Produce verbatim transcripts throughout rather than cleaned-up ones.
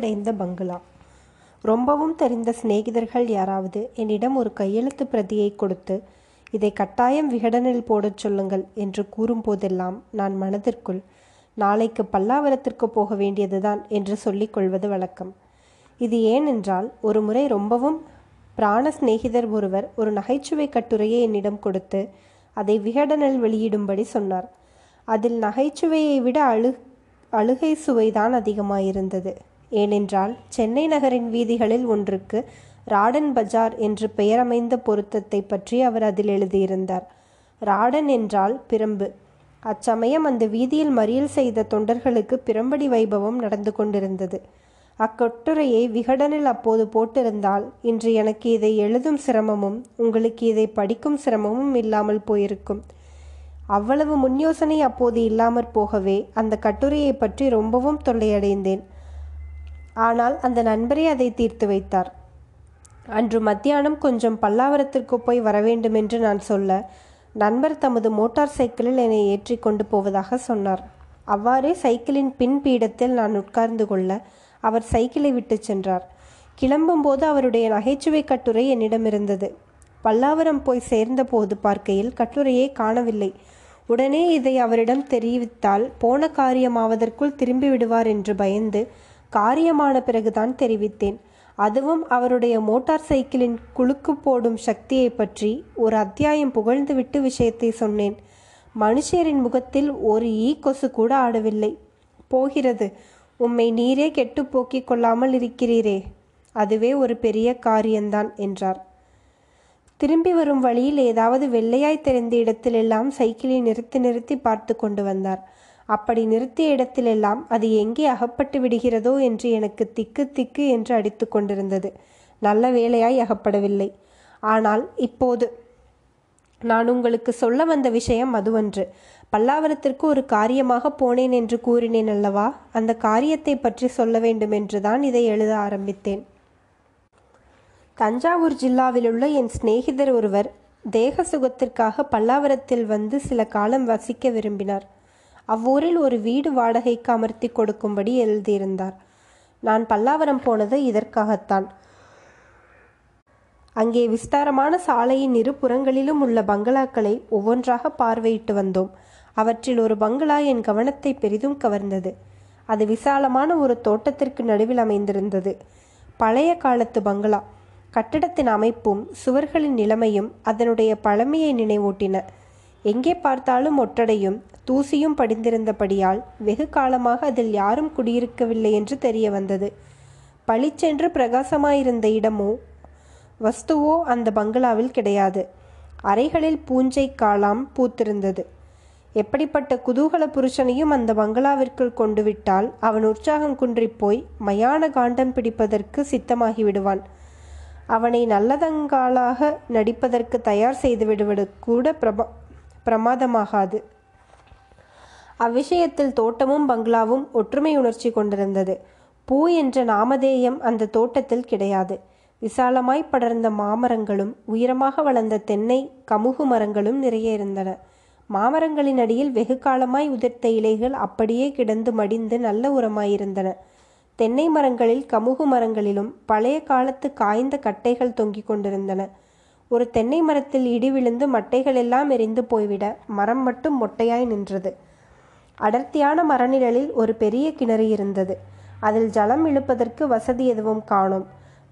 பாழடைந்த பங்களா. ரொம்பவும் தெரிந்த சிநேகிதர்கள் யாராவது என்னிடம் ஒரு கையெழுத்து பிரதியை கொடுத்து இதை கட்டாயம் விகடனில் போடச் சொல்லுங்கள் என்று கூறும்போதெல்லாம் நான் மனதிற்குள் நாளைக்கு பல்லாவரத்திற்கு போக வேண்டியதுதான் என்று சொல்லிக்கொள்வது வழக்கம். இது ஏனென்றால் ஒரு முறை ரொம்பவும் பிராண சிநேகிதர் ஒருவர் ஒரு நகைச்சுவை கட்டுரையை என்னிடம் கொடுத்து அதை விகடனில் வெளியிடும்படி சொன்னார். அதில் நகைச்சுவையை விட அழு அழுகை சுவைதான் அதிகமாயிருந்தது. ஏனென்றால் சென்னை நகரின் வீதிகளில் ஒன்றுக்கு ராடன் பஜார் என்று பெயரமைந்த பொருத்தத்தை பற்றி அவர் அதில் எழுதியிருந்தார். ராடன் என்றால் பிரம்பு. அச்சமயம் அந்த வீதியில் மறியல் செய்த தொண்டர்களுக்கு பிரம்படி வைபவம் நடந்து கொண்டிருந்தது. அக்கட்டுரையை விகடனில் அப்போது போட்டிருந்தால் இன்று எனக்கு இதை எழுதும் சிரமமும் உங்களுக்கு இதை படிக்கும் சிரமமும் இல்லாமல் போயிருக்கும். அவ்வளவு முன்யோசனை அப்போது இல்லாமற் போகவே அந்த கட்டுரையை பற்றி ரொம்பவும் தொல்லையடைந்தேன். ஆனால் அந்த நண்பரே அதை தீர்த்து வைத்தார். அன்று மத்தியானம் கொஞ்சம் பல்லாவரத்திற்கு போய் வரவேண்டுமென்று நான் சொல்ல, நண்பர் தமது மோட்டார் சைக்கிளில் என்னை ஏற்றி கொண்டு போவதாக சொன்னார். அவ்வாறே சைக்கிளின் பின் பீடத்தில் நான் உட்கார்ந்து கொள்ள அவர் சைக்கிளை விட்டு சென்றார். கிளம்பும்போது அவருடைய நகைச்சுவை கட்டுரை என்னிடம் இருந்தது. பல்லாவரம் போய் சேர்ந்த போது பார்க்கையில் கட்டுரையை காணவில்லை. உடனே இதை அவரிடம் தெரிவித்தால் போன காரியமாவதற்குள் திரும்பி விடுவார் என்று பயந்து காரியமான பிறகுதான் தெரிவித்தேன். அதுவும் அவருடைய மோட்டார் சைக்கிளின் குலுக்கு போடும் சக்தியை பற்றி ஒரு அத்தியாயம் புகழ்ந்துவிட்டு விஷயத்தை சொன்னேன். மனுஷரின் முகத்தில் ஒரு ஈ கொசு கூட ஆடவில்லை. போகிறது, உம்மை நீரே கெட்டு போக்கிக் கொள்ளாமல் இருக்கிறீரே, அதுவே ஒரு பெரிய காரியம்தான் என்றார். திரும்பி வரும் வழியில் ஏதாவது வெள்ளையாய் தெரிந்த இடத்திலெல்லாம் சைக்கிளை நிறுத்தி நிறுத்தி பார்த்து கொண்டு வந்தார். அப்படி நிறுத்திய இடத்திலெல்லாம் அது எங்கே அகப்பட்டு விடுகிறதோ என்று எனக்கு திக்கு திக்கு என்று அடித்து கொண்டிருந்தது. நல்ல வேளையாய் அகப்படவில்லை. ஆனால் இப்போது நான் உங்களுக்கு சொல்ல வந்த விஷயம் அதுவன்று. பல்லாவரத்திற்கு ஒரு காரியமாக போனேன் என்று கூறினேன் அல்லவா, அந்த காரியத்தை பற்றி சொல்ல வேண்டும் என்றுதான் இதை எழுத ஆரம்பித்தேன். தஞ்சாவூர் ஜில்லாவிலுள்ள என் சிநேகிதர் ஒருவர் தேக சுகத்திற்காக பல்லாவரத்தில் வந்து சில காலம் வசிக்க விரும்பினார். அவ்வூரில் ஒரு வீடு வாடகைக்கு அமர்த்தி கொடுக்கும்படி எழுதியிருந்தார். நான் பல்லாவரம் போனது இதற்காகத்தான். அங்கே விஸ்தாரமான சாலையின் இரு புறங்களிலும் உள்ள பங்களாக்களை ஒவ்வொன்றாக பார்வையிட்டு வந்தோம். அவற்றில் ஒரு பங்களா என் கவனத்தை பெரிதும் கவர்ந்தது. அது விசாலமான ஒரு தோட்டத்திற்கு நடுவில் அமைந்திருந்தது. பழைய காலத்து பங்களா. கட்டிடத்தின் அமைப்பும் சுவர்களின் நிலைமையும் அதனுடைய பழமையை நினைவூட்டின. எங்கே பார்த்தாலும் ஒட்டடையும் தூசியும் படிந்திருந்தபடியால் வெகு காலமாக அதில் யாரும் குடியிருக்கவில்லை என்று தெரிய வந்தது. பளிச்சென்று பிரகாசமாயிருந்த இடமோ வஸ்துவோ அந்த பங்களாவில் கிடையாது. அறைகளில் பூஞ்சை காளாம் பூத்திருந்தது. எப்படிப்பட்ட குதூகல புருஷனையும் அந்த பங்களாவிற்குள் கொண்டு விட்டால் அவன் உற்சாகம் குன்றிப்போய் மயான காண்டம் பிடிப்பதற்கு சித்தமாகி விடுவான். அவனை நல்லதங்காளாக நடிப்பதற்கு தயார் செய்து விடுவது கூட பிரபா பிரமாதமாகாது. அவ்விஷயத்தில் தோட்டமும் பங்களாவும் ஒற்றுமை உணர்ச்சி கொண்டிருந்தது. பூ என்ற நாமதேயம் அந்த தோட்டத்தில் கிடையாது. விசாலமாய் படர்ந்த மாமரங்களும் உயரமாக வளர்ந்த தென்னை கமுகு மரங்களும் நிறைய இருந்தன. மாமரங்களின் அடியில் வெகு காலமாய் உதிர்த்த இலைகள் அப்படியே கிடந்து மடிந்து நல்ல உரமாயிருந்தன. தென்னை மரங்களில் கமுகு மரங்களிலும் பழைய காலத்து காய்ந்த கட்டைகள் தொங்கிக் கொண்டிருந்தன. ஒரு தென்னை மரத்தில் இடி விழுந்து மட்டைகளெல்லாம் எரிந்து போய்விட மரம் மட்டும் மொட்டையாய் நின்றது. அடர்த்தியான மரநிழலில் ஒரு பெரிய கிணறு இருந்தது. அதில் ஜலம் இழுப்பதற்கு வசதி எதுவும் காணோம்.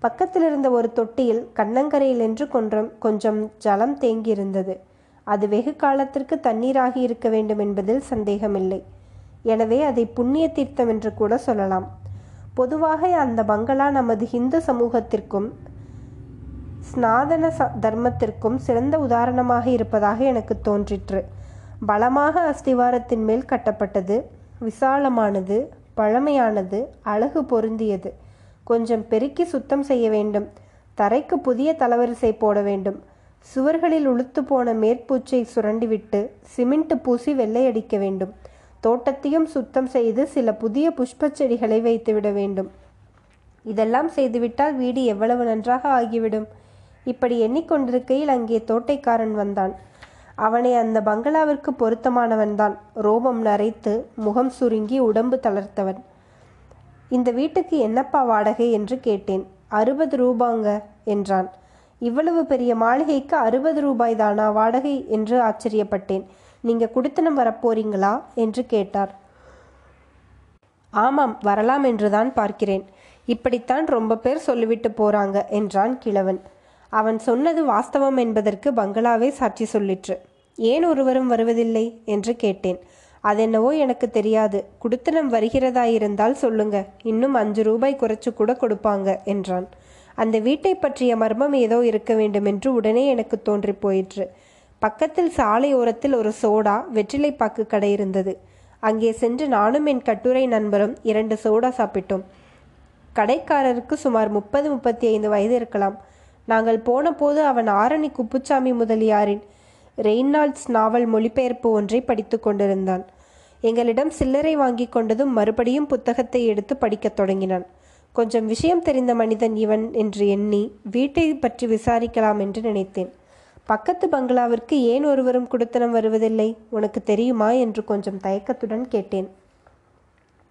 பக்கத்தில் இருந்த ஒரு தொட்டியில் கண்ணங்கரையில் என்று கொஞ்சம் கொஞ்சம் ஜலம் தேங்கியிருந்தது. அது வெகு காலத்திற்கு தண்ணீராகி இருக்க வேண்டும் என்பதில் சந்தேகமில்லை. எனவே அதை புண்ணிய தீர்த்தம் என்று கூட சொல்லலாம். பொதுவாக அந்த பங்களா நமது இந்து சமூகத்திற்கும் ஸ்நாதன ச தர்மத்திற்கும் சிறந்த உதாரணமாக இருப்பதாக எனக்கு தோன்றிற்று. பலமாக அஸ்திவாரத்தின் மேல் கட்டப்பட்டது, விசாலமானது, பழமையானது, அழகு பொருந்தியது. கொஞ்சம் பெருக்கி சுத்தம் செய்ய வேண்டும். தரைக்கு புதிய தளவரிசை போட வேண்டும். சுவர்களில் உளுத்து போன மேற்பூச்சை சுரண்டிவிட்டு சிமெண்ட் பூசி வெள்ளையடிக்க வேண்டும். தோட்டத்தையும் சுத்தம் செய்து சில புதிய புஷ்ப செடிகளை வைத்துவிட வேண்டும். இதெல்லாம் செய்துவிட்டால் வீடு எவ்வளவு நன்றாக ஆகிவிடும். இப்படி எண்ணிக்கொண்டிருக்கையில் அங்கே தோட்டைக்காரன் வந்தான். அவனை அந்த பங்களாவிற்கு பொருத்தமானவன்தான். ரோமம் நரைத்து முகம் சுருங்கி உடம்பு தளர்த்தவன். இந்த வீட்டுக்கு என்னப்பா வாடகை என்று கேட்டேன். அறுபது ரூபாங்க என்றான். இவ்வளவு பெரிய மாளிகைக்கு அறுபது ரூபாய் தானா வாடகை என்று ஆச்சரியப்பட்டேன். நீங்கள் குடித்தனம் வரப்போறீங்களா என்று கேட்டார். ஆமாம், வரலாம் என்றுதான் பார்க்கிறேன். இப்படித்தான் ரொம்ப பேர் சொல்லிவிட்டு போறாங்க என்றான் கிழவன். அவன் சொன்னது வாஸ்தவம் என்பதற்கு பங்களாவே சாட்சி சொல்லிற்று. ஏன் ஒருவரும் வருவதில்லை என்று கேட்டேன். அதென்னவோ எனக்கு தெரியாது. குடித்தனம் வருகிறதாயிருந்தால் சொல்லுங்க, இன்னும் அஞ்சு ரூபாய் குறைச்சு கூட கொடுப்பாங்க என்றான். அந்த வீட்டை பற்றிய மர்மம் ஏதோ இருக்க வேண்டும் என்று உடனே எனக்கு தோன்றி போயிற்று. பக்கத்தில் சாலை ஓரத்தில் ஒரு சோடா வெற்றிலைப்பாக்கு கடை இருந்தது. அங்கே சென்று நானும் என் கட்டுரை நண்பரும் இரண்டு சோடா சாப்பிட்டோம். கடைக்காரருக்கு சுமார் முப்பது முப்பத்தி ஐந்து வயது இருக்கலாம். நாங்கள் போன போது அவன் ஆரணி குப்புச்சாமி முதலியாரின் ரெய்னால்ட்ஸ் நாவல் மொழிபெயர்ப்பு ஒன்றை படித்து கொண்டிருந்தான். எங்களிடம் சில்லறை வாங்கி கொண்டதும் மறுபடியும் புத்தகத்தை எடுத்து படிக்கத் தொடங்கினான். கொஞ்சம் விஷயம் தெரிந்த மனிதன் இவன் என்று எண்ணி வீட்டை பற்றி விசாரிக்கலாம் என்று நினைத்தேன். பக்கத்து பங்களாவிற்கு ஏன் ஒருவரும் குடித்தனம் வருவதில்லை, உனக்கு தெரியுமா என்று கொஞ்சம் தயக்கத்துடன் கேட்டேன்.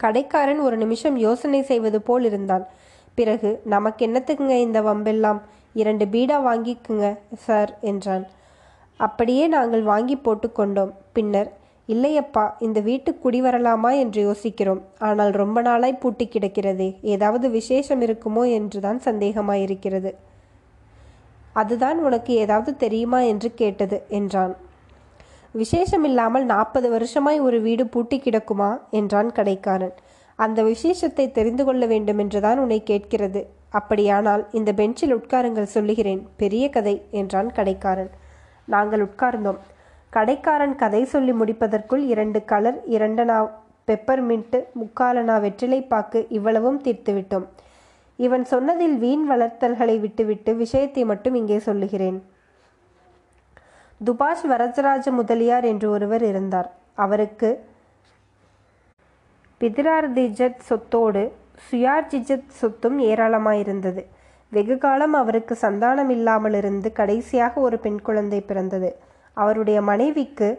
கடைக்காரன் ஒரு நிமிஷம் யோசனை செய்வது போல் இருந்தான். பிறகு, நமக்கு என்னத்துக்குங்க இந்த வம்பெல்லாம், இரண்டு பீடா வாங்கிக்குங்க சார் என்றான். அப்படியே நாங்கள் வாங்கி போட்டு கொண்டோம். பின்னர், இல்லையப்பா, இந்த வீட்டுக்கு குடி வரலாமா என்று யோசிக்கிறோம். ஆனால் ரொம்ப நாளாய் பூட்டி கிடக்கிறதே, ஏதாவது விசேஷம் இருக்குமோ என்றுதான் சந்தேகமாயிருக்கிறது. அதுதான் உனக்கு ஏதாவது தெரியுமா என்று கேட்டது என்றான். விசேஷம் இல்லாமல் நாற்பது வருஷமாய் ஒரு வீடு பூட்டி கிடக்குமா என்றான் கடைக்காரன். அந்த விசேஷத்தை தெரிந்து கொள்ள வேண்டும் என்றுதான் உன்னை கேட்கிறது. அப்படியானால் இந்த பெஞ்சில் உட்காருங்கள், சொல்லுகிறேன், பெரிய கதை என்றான் கடைக்காரன். நாங்கள் உட்கார்ந்தோம். கடைக்காரன் கதை சொல்லி முடிப்பதற்குள் இரண்டு கலர், இரண்டனா பெப்பர்மின்ட்டு, முக்காலனா வெற்றிலைப்பாக்கு இவ்வளவும் தீர்த்துவிட்டோம். இவன் சொன்னதில் வீண் வளர்த்தல்களை விட்டுவிட்டு விஷயத்தை மட்டும் இங்கே சொல்லுகிறேன். துபாஷ் வரதராஜ முதலியார் என்று ஒருவர் இருந்தார். அவருக்கு பிதிரார்திஜத் சொத்தோடு சுயார்ஜிஜத் சொத்தும் ஏராளமாயிருந்தது. வெகு காலம் அவருக்கு சந்தானம் இல்லாமலிருந்து கடைசியாக ஒரு பெண் குழந்தை பிறந்தது. அவருடைய மனைவிக்கு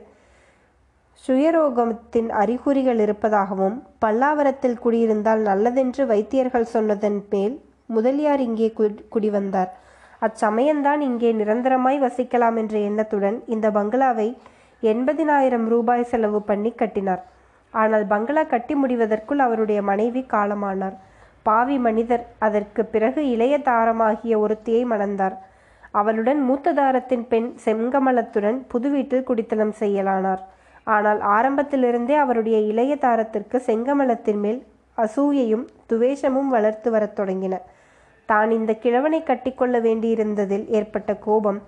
சுயரோகத்தின் அறிகுறிகள் இருப்பதாகவும் பல்லாவரத்தில் குடியிருந்தால் நல்லதென்று வைத்தியர்கள் சொன்னதன் மேல் முதலியார் இங்கே குடிவந்தார். அச்சமயம்தான் இங்கே நிரந்தரமாய் வசிக்கலாம் என்ற எண்ணத்துடன் இந்த பங்களாவை எண்பதினாயிரம் ரூபாய் செலவு பண்ணி கட்டினார். ஆனால் பங்களா கட்டி முடிவதற்குள் அவருடைய மனைவி காலமானார். பாவி மனிதர் அதற்கு பிறகு இளைய தாரமாகிய ஒருத்தியை மணந்தார். அவளுடன் மூத்த தாரத்தின் பெண் செங்கமலத்துடன் புது வீட்டில் குடித்தனம் செய்யலானார். ஆனால் ஆரம்பத்திலிருந்தே அவருடைய இளைய தாரத்திற்கு செங்கமலத்தின் மேல் அசூயையும் துவேஷமும் வளர்த்து வரத் தொடங்கின. தான் இந்த கிழவனை கட்டிக்கொள்ள வேண்டியிருந்ததில் ஏற்பட்ட கோபம்,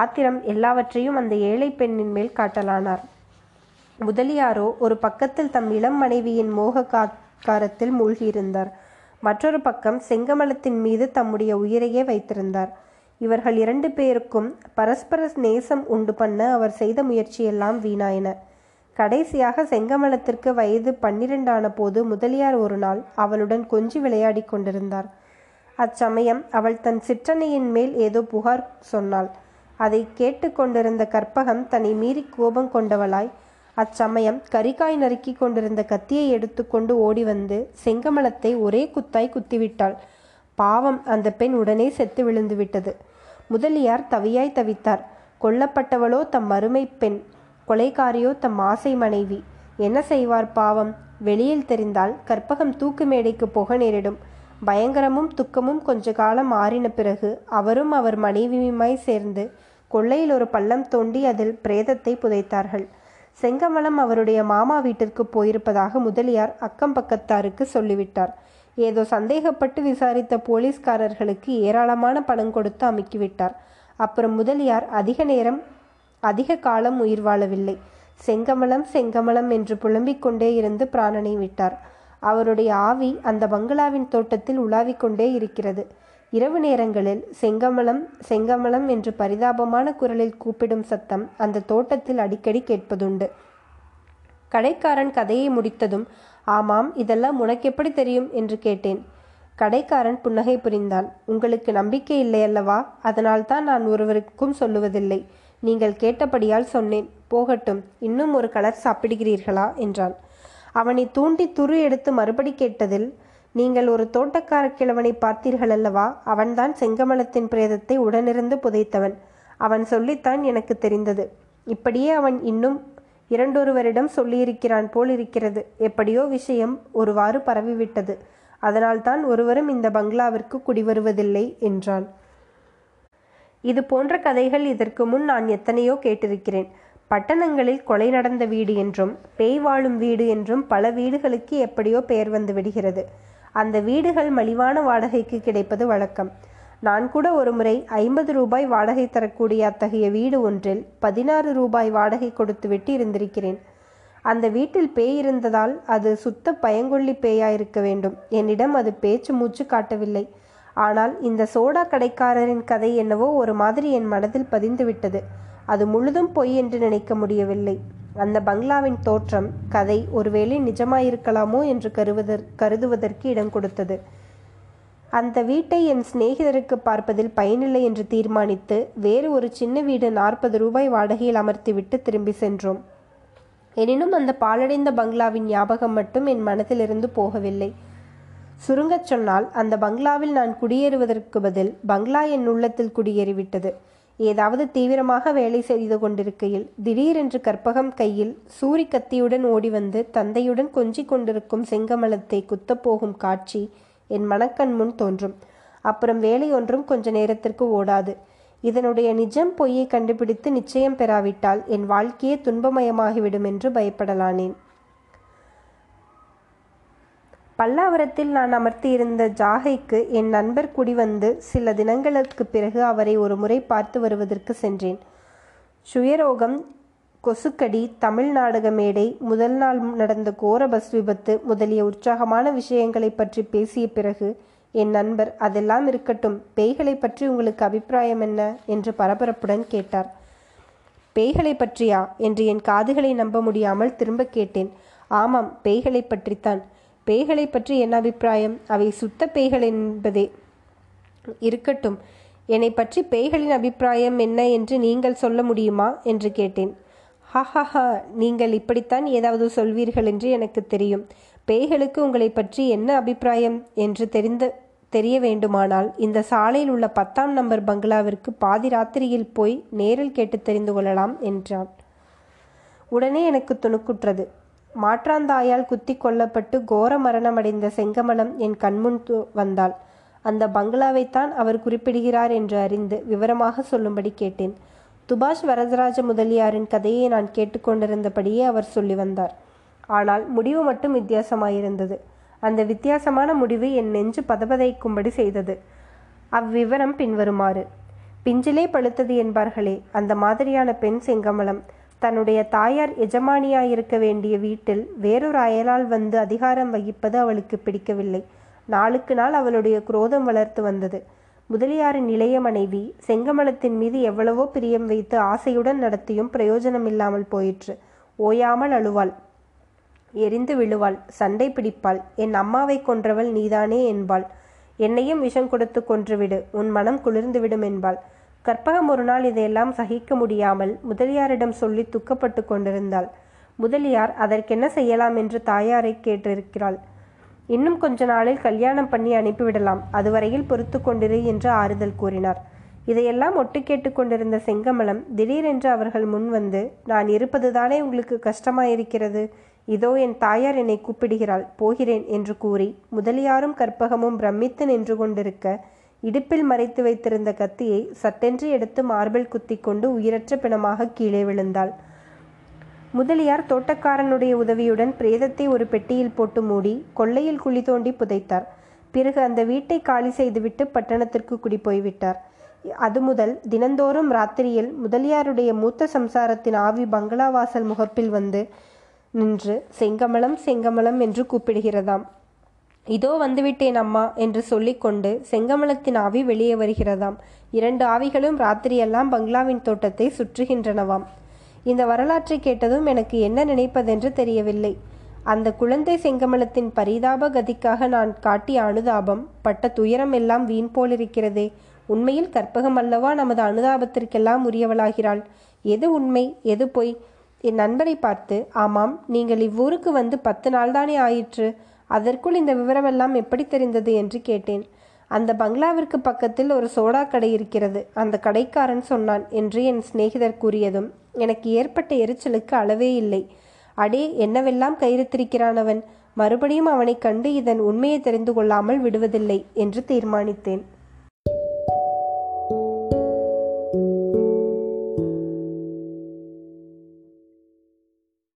ஆத்திரம் எல்லாவற்றையும் அந்த ஏழை பெண்ணின் மேல் காட்டலானார். முதலியாரோ ஒரு பக்கத்தில் தம் இளம் மனைவியின் மோக காரத்தில் மூழ்கியிருந்தார். மற்றொரு பக்கம் செங்கமலத்தின் மீது தம்முடைய உயிரையே வைத்திருந்தார். இவர்கள் இரண்டு பேருக்கும் பரஸ்பர நேசம் உண்டு பண்ண அவர் செய்த முயற்சியெல்லாம் வீணாயின. கடைசியாக செங்கமலத்திற்கு வயது பன்னிரண்டான போது முதலியார் ஒரு நாள் அவளுடன் கொஞ்சி விளையாடி கொண்டிருந்தார். அச்சமயம் அவள் தன் சிற்றனையின் மேல் ஏதோ புகார் சொன்னாள். அதை கேட்டு கொண்டிருந்த கற்பகம் தன்னை மீறி கோபம் கொண்டவளாய் அச்சமயம் கரிக்காய் நறுக்கி கொண்டிருந்த கத்தியை எடுத்துக்கொண்டு ஓடி வந்து செங்கமலத்தை ஒரே குத்தாய் குத்திவிட்டாள். பாவம், அந்த பெண் உடனே செத்து விழுந்து விட்டது. முதலியார் தவியாய் தவித்தார். கொல்லப்பட்டவளோ தம் அருமை பெண், கொலைக்காரியோ தம் ஆசை மனைவி. என்ன செய்வார் பாவம்? வெளியில் தெரிந்தால் கற்பகம் தூக்கு மேடைக்கு போக நேரிடும். பயங்கரமும் துக்கமும் கொஞ்ச காலம் மாறின பிறகு அவரும் அவர் மனைவியுமாய் சேர்ந்து கொள்ளையில் ஒரு பள்ளம் தோண்டி அதில் பிரேதத்தை புதைத்தார்கள். செங்கமலம் அவருடைய மாமா வீட்டிற்கு போயிருப்பதாக முதலியார் அக்கம் பக்கத்தாருக்கு சொல்லிவிட்டார். ஏதோ சந்தேகப்பட்டு விசாரித்த போலீஸ்காரர்களுக்கு ஏராளமான பணம் கொடுத்து அமுக்கிவிட்டார். அப்புறம் முதலியார் அதிக நேரம் அதிக காலம் உயிர் வாழவில்லை. செங்கமலம் செங்கமலம் என்று புலம்பிக் கொண்டே இருந்து பிராணனை விட்டார். அவருடைய ஆவி அந்த பங்களாவின் தோட்டத்தில் உலாவிக்கொண்டே இருக்கிறது. இரவு நேரங்களில் செங்கமலம் செங்கமலம் என்று பரிதாபமான குரலில் கூப்பிடும் சத்தம் அந்த தோட்டத்தில் அடிக்கடி கேட்பதுண்டு. கடைக்காரன் கதையை முடித்ததும், ஆமாம், இதெல்லாம் உனக்கு எப்படி தெரியும் என்று கேட்டேன். கடைக்காரன் புன்னகை புரிந்தான். உங்களுக்கு நம்பிக்கை இல்லை அல்லவா? அதனால்தான் நான் ஒருவருக்கும் சொல்லுவதில்லை. நீங்கள் கேட்டபடியால் சொன்னேன். போகட்டும், இன்னும் ஒரு கலர் சாப்பிடுகிறீர்களா என்றான். அவனை தூண்டி துரு எடுத்து மறுபடி கேட்டதில், நீங்கள் ஒரு தோட்டக்கார கிழவனை பார்த்தீர்கள் அல்லவா? அவன்தான் செங்கமலத்தின் பிரேதத்தை உடனிருந்து புதைத்தவன். அவன் சொல்லித்தான் எனக்கு தெரிந்தது. இப்படியே அவன் இன்னும் இரண்டொருவரிடம் சொல்லியிருக்கிறான் போல் இருக்கிறது. எப்படியோ விஷயம் ஒருவாறு பரவிவிட்டது. அதனால்தான் ஒருவரும் இந்த பங்களாவிற்கு குடிவருவதில்லை என்றான். இது போன்ற கதைகள் இதற்கு முன் நான் எத்தனையோ கேட்டிருக்கிறேன். பட்டணங்களில் கொலை நடந்த வீடு என்றும் பேய் வாழும் வீடு என்றும் பல வீடுகளுக்கு எப்படியோ பெயர் வந்து விடுகிறது. அந்த வீடுகள் மலிவான வாடகைக்கு கிடைப்பது வழக்கம். நான் கூட ஒரு முறை ஐம்பது ரூபாய் வாடகை தரக்கூடிய அத்தகைய வீடு ஒன்றில் பதினாறு ரூபாய் வாடகை கொடுத்துவிட்டு இருந்திருக்கிறேன். அந்த வீட்டில் பேய் இருந்ததால் அது சுத்த பயங்கொள்ளி பேயாயிருக்க வேண்டும். என்னிடம் அது பேச்சு மூச்சு காட்டவில்லை. ஆனால் இந்த சோடா கடைக்காரரின் கதை என்னவோ ஒரு மாதிரி என் மனதில் பதிந்துவிட்டது. அது முழுதும் பொய் என்று நினைக்க முடியவில்லை. அந்த பங்களாவின் தோற்றம், கதை ஒருவேளை நிஜமாயிருக்கலாமோ என்று கருவதற் கருதுவதற்கு இடம் கொடுத்தது. அந்த வீட்டை என் சிநேகிதருக்கு பார்ப்பதில் பயனில்லை என்று தீர்மானித்து வேறு ஒரு சின்ன வீடு நாற்பது ரூபாய் வாடகையில் அமர்த்திவிட்டு திரும்பி சென்றோம். எனினும் அந்த பாழடைந்த பங்களாவின் ஞாபகம் மட்டும் என் மனத்திலிருந்து போகவில்லை. சுருங்கச் சொன்னால், அந்த பங்களாவில் நான் குடியேறுவதற்கு பதில் பங்களா என் உள்ளத்தில் குடியேறிவிட்டது. ஏதாவது தீவிரமாக வேலை செய்து கொண்டிருக்கையில் திடீரென்று கற்பகம் கையில் சூரி கத்தியுடன் ஓடி வந்து தந்தையுடன் கொஞ்சிக் கொண்டிருக்கும் செங்கமலத்தை குத்தப்போகும் காட்சி என் மனக்கண் முன் தோன்றும். அப்புறம் வேலை ஒன்றும் கொஞ்ச நேரத்திற்கு ஓடாது. இதனுடைய நிஜம் பொய்யை கண்டுபிடித்து நிச்சயம் பெறாவிட்டால் என் வாழ்க்கையே துன்பமயமாகிவிடும் என்று பயப்படலானேன். பல்லாவரத்தில் நான் அமர்த்தியிருந்த ஜாகைக்கு என் நண்பர் குடிவந்து சில தினங்களுக்கு பிறகு அவரை ஒரு முறை பார்த்து வருவதற்கு சென்றேன். சுயரோகம், கொசுக்கடி, தமிழ் நாடக மேடை, முதல் நாள் நடந்த கோர பஸ் விபத்து முதலிய உற்சாகமான விஷயங்களை பற்றி பேசிய பிறகு என் நண்பர், அதெல்லாம் இருக்கட்டும், பேய்களை பற்றி உங்களுக்கு அபிப்பிராயம் என்ன என்று பரபரப்புடன் கேட்டார். பேய்களை பற்றியா என்று என் காதுகளை நம்ப முடியாமல் திரும்ப கேட்டேன். ஆமாம், பேய்களை பற்றித்தான். பேய்களை பற்றி என்ன அபிப்பிராயம்? அவை சுத்த பேய்கள் என்பதே. இருக்கட்டும், என்னை பற்றி பேய்களின் அபிப்பிராயம் என்ன என்று நீங்கள் சொல்ல முடியுமா என்று கேட்டேன். ஹஹஹா, நீங்கள் இப்படித்தான் ஏதாவது சொல்வீர்கள் என்று எனக்கு தெரியும். பேய்களுக்கு உங்களை பற்றி என்ன அபிப்பிராயம் என்று தெரிந்த தெரிய வேண்டுமானால் இந்த சாலையில் உள்ள பத்தாம் நம்பர் பங்களாவிற்கு பாதி ராத்திரியில் போய் நேரில் கேட்டு தெரிந்து கொள்ளலாம் என்றான். உடனே எனக்கு துணுக்குற்றது. மாற்றாந்தாயால் குத்தி கொல்லப்பட்டு கோர மரணமடைந்த செங்கமலம் என் கண்முன் வந்தாள். அந்த பங்களாவைத்தான் அவர் குறிப்பிடுகிறார் என்று அறிந்து விவரமாக சொல்லும்படி கேட்டேன். துபாஷ் வரதராஜ முதலியாரின் கதையை நான் கேட்டுக்கொண்டிருந்தபடியே அவர் சொல்லி வந்தார். ஆனால் முடிவு மட்டும் வித்தியாசமாயிருந்தது. அந்த வித்தியாசமான முடிவு என் நெஞ்சு பதபதைக்கும்படி செய்தது. அவ்விவரம் பின்வருமாறு. பிஞ்சிலே பழுத்தது என்பார்களே, அந்த மாதிரியான பெண் செங்கமலம் தன்னுடைய தாயார் எஜமானியாயிருக்க வேண்டிய வீட்டில் வேறொரு அயலால் வந்து அதிகாரம் வகிப்பது அவளுக்கு பிடிக்கவில்லை. நாளுக்கு நாள் அவளுடைய குரோதம் வளர்த்து வந்தது. முதலியாரின் இளைய மனைவி செங்கமலத்தின் மீது எவ்வளவோ பிரியம் வைத்து ஆசையுடன் நடத்தியும் பிரயோஜனம் இல்லாமல் போயிற்று. ஓயாமல் அழுவாள், எரிந்து விழுவாள், சண்டை பிடிப்பாள். என் அம்மாவை கொன்றவள் நீதானே என்பாள். என்னையும் விஷம் கொடுத்து கொன்றுவிடு, உன் மனம் குளிர்ந்துவிடும் என்பாள். கற்பகம் ஒரு நாள் இதையெல்லாம் சகிக்க முடியாமல் முதலியாரிடம் சொல்லி துக்கப்பட்டு கொண்டிருந்தாள். முதலியார் அதற்கென்ன செய்யலாம் என்று தாயாரை கேட்டிருக்கிறாள். இன்னும் கொஞ்ச நாளில் கல்யாணம் பண்ணி அனுப்பிவிடலாம், அதுவரையில் பொறுத்து கொண்டிரு என்று ஆறுதல் கூறினார். இதையெல்லாம் ஒட்டு கேட்டு கொண்டிருந்த செங்கமலம் திடீரென்று அவர்கள் முன் வந்து, நான் இருப்பதுதானே உங்களுக்கு கஷ்டமாயிருக்கிறது, இதோ என் தாயார் என்னை கூப்பிடுகிறாள், போகிறேன் என்று கூறி முதலியாரும் கற்பகமும் பிரமித்து நின்று கொண்டிருக்க இடுப்பில் மறைத்து வைத்திருந்த கத்தியை சட்டென்று எடுத்து மார்பில் குத்தி கொண்டு உயிரற்ற பிணமாக கீழே விழுந்தாள். முதலியார் தோட்டக்காரனுடைய உதவியுடன் பிரேதத்தை ஒரு பெட்டியில் போட்டு மூடி கொள்ளையில் குழி தோண்டி புதைத்தார். பிறகு அந்த வீட்டை காலி செய்துவிட்டு பட்டணத்திற்கு குடி போய்விட்டார். அது முதல் தினந்தோறும் ராத்திரியில் முதலியாருடைய மூத்த சம்சாரத்தின் ஆவி பங்களாவாசல் முகப்பில் வந்து நின்று செங்கமலம் செங்கமலம் என்று கூப்பிடுகிறதாம். இதோ வந்துவிட்டேன் அம்மா என்று சொல்லிக்கொண்டு செங்கமலத்தின் ஆவி வெளியே வருகிறதாம். இரண்டு ஆவிகளும் ராத்திரியெல்லாம் பங்களாவின் தோட்டத்தை சுற்றுகின்றனவாம். இந்த வரலாற்றை கேட்டதும் எனக்கு என்ன நினைப்பதென்று தெரியவில்லை. அந்த குழந்தை செங்கமலத்தின் பரிதாப கதிக்காக நான் காட்டிய அனுதாபம், பட்ட துயரம் எல்லாம் வீண் போலிருக்கிறதே. உண்மையில் கற்பகம் அல்லவா நமது அனுதாபத்திற்கெல்லாம் உரியவளாகிறாள். எது உண்மை, எது பொய்? என் நண்பரை பார்த்து, ஆமாம், நீங்கள் இவ்வூருக்கு வந்து பத்து நாள்தானே ஆயிற்று, அதற்குள் இந்த விவரமெல்லாம் எப்படி தெரிந்தது என்று கேட்டேன். அந்த பங்களாவிற்கு பக்கத்தில் ஒரு சோடா கடை இருக்கிறது, அந்த கடைக்காரன் சொன்னான் என்று என் சிநேகிதர் கூறியதும் எனக்கு ஏற்பட்ட எரிச்சலுக்கு அளவே இல்லை. அடே, என்னவெல்லாம் கயிறுத்திருக்கிறான் அவன், மறுபடியும் அவனை கண்டு இதன் உண்மையை தெரிந்து கொள்ளாமல் விடுவதில்லை என்று தீர்மானித்தேன்.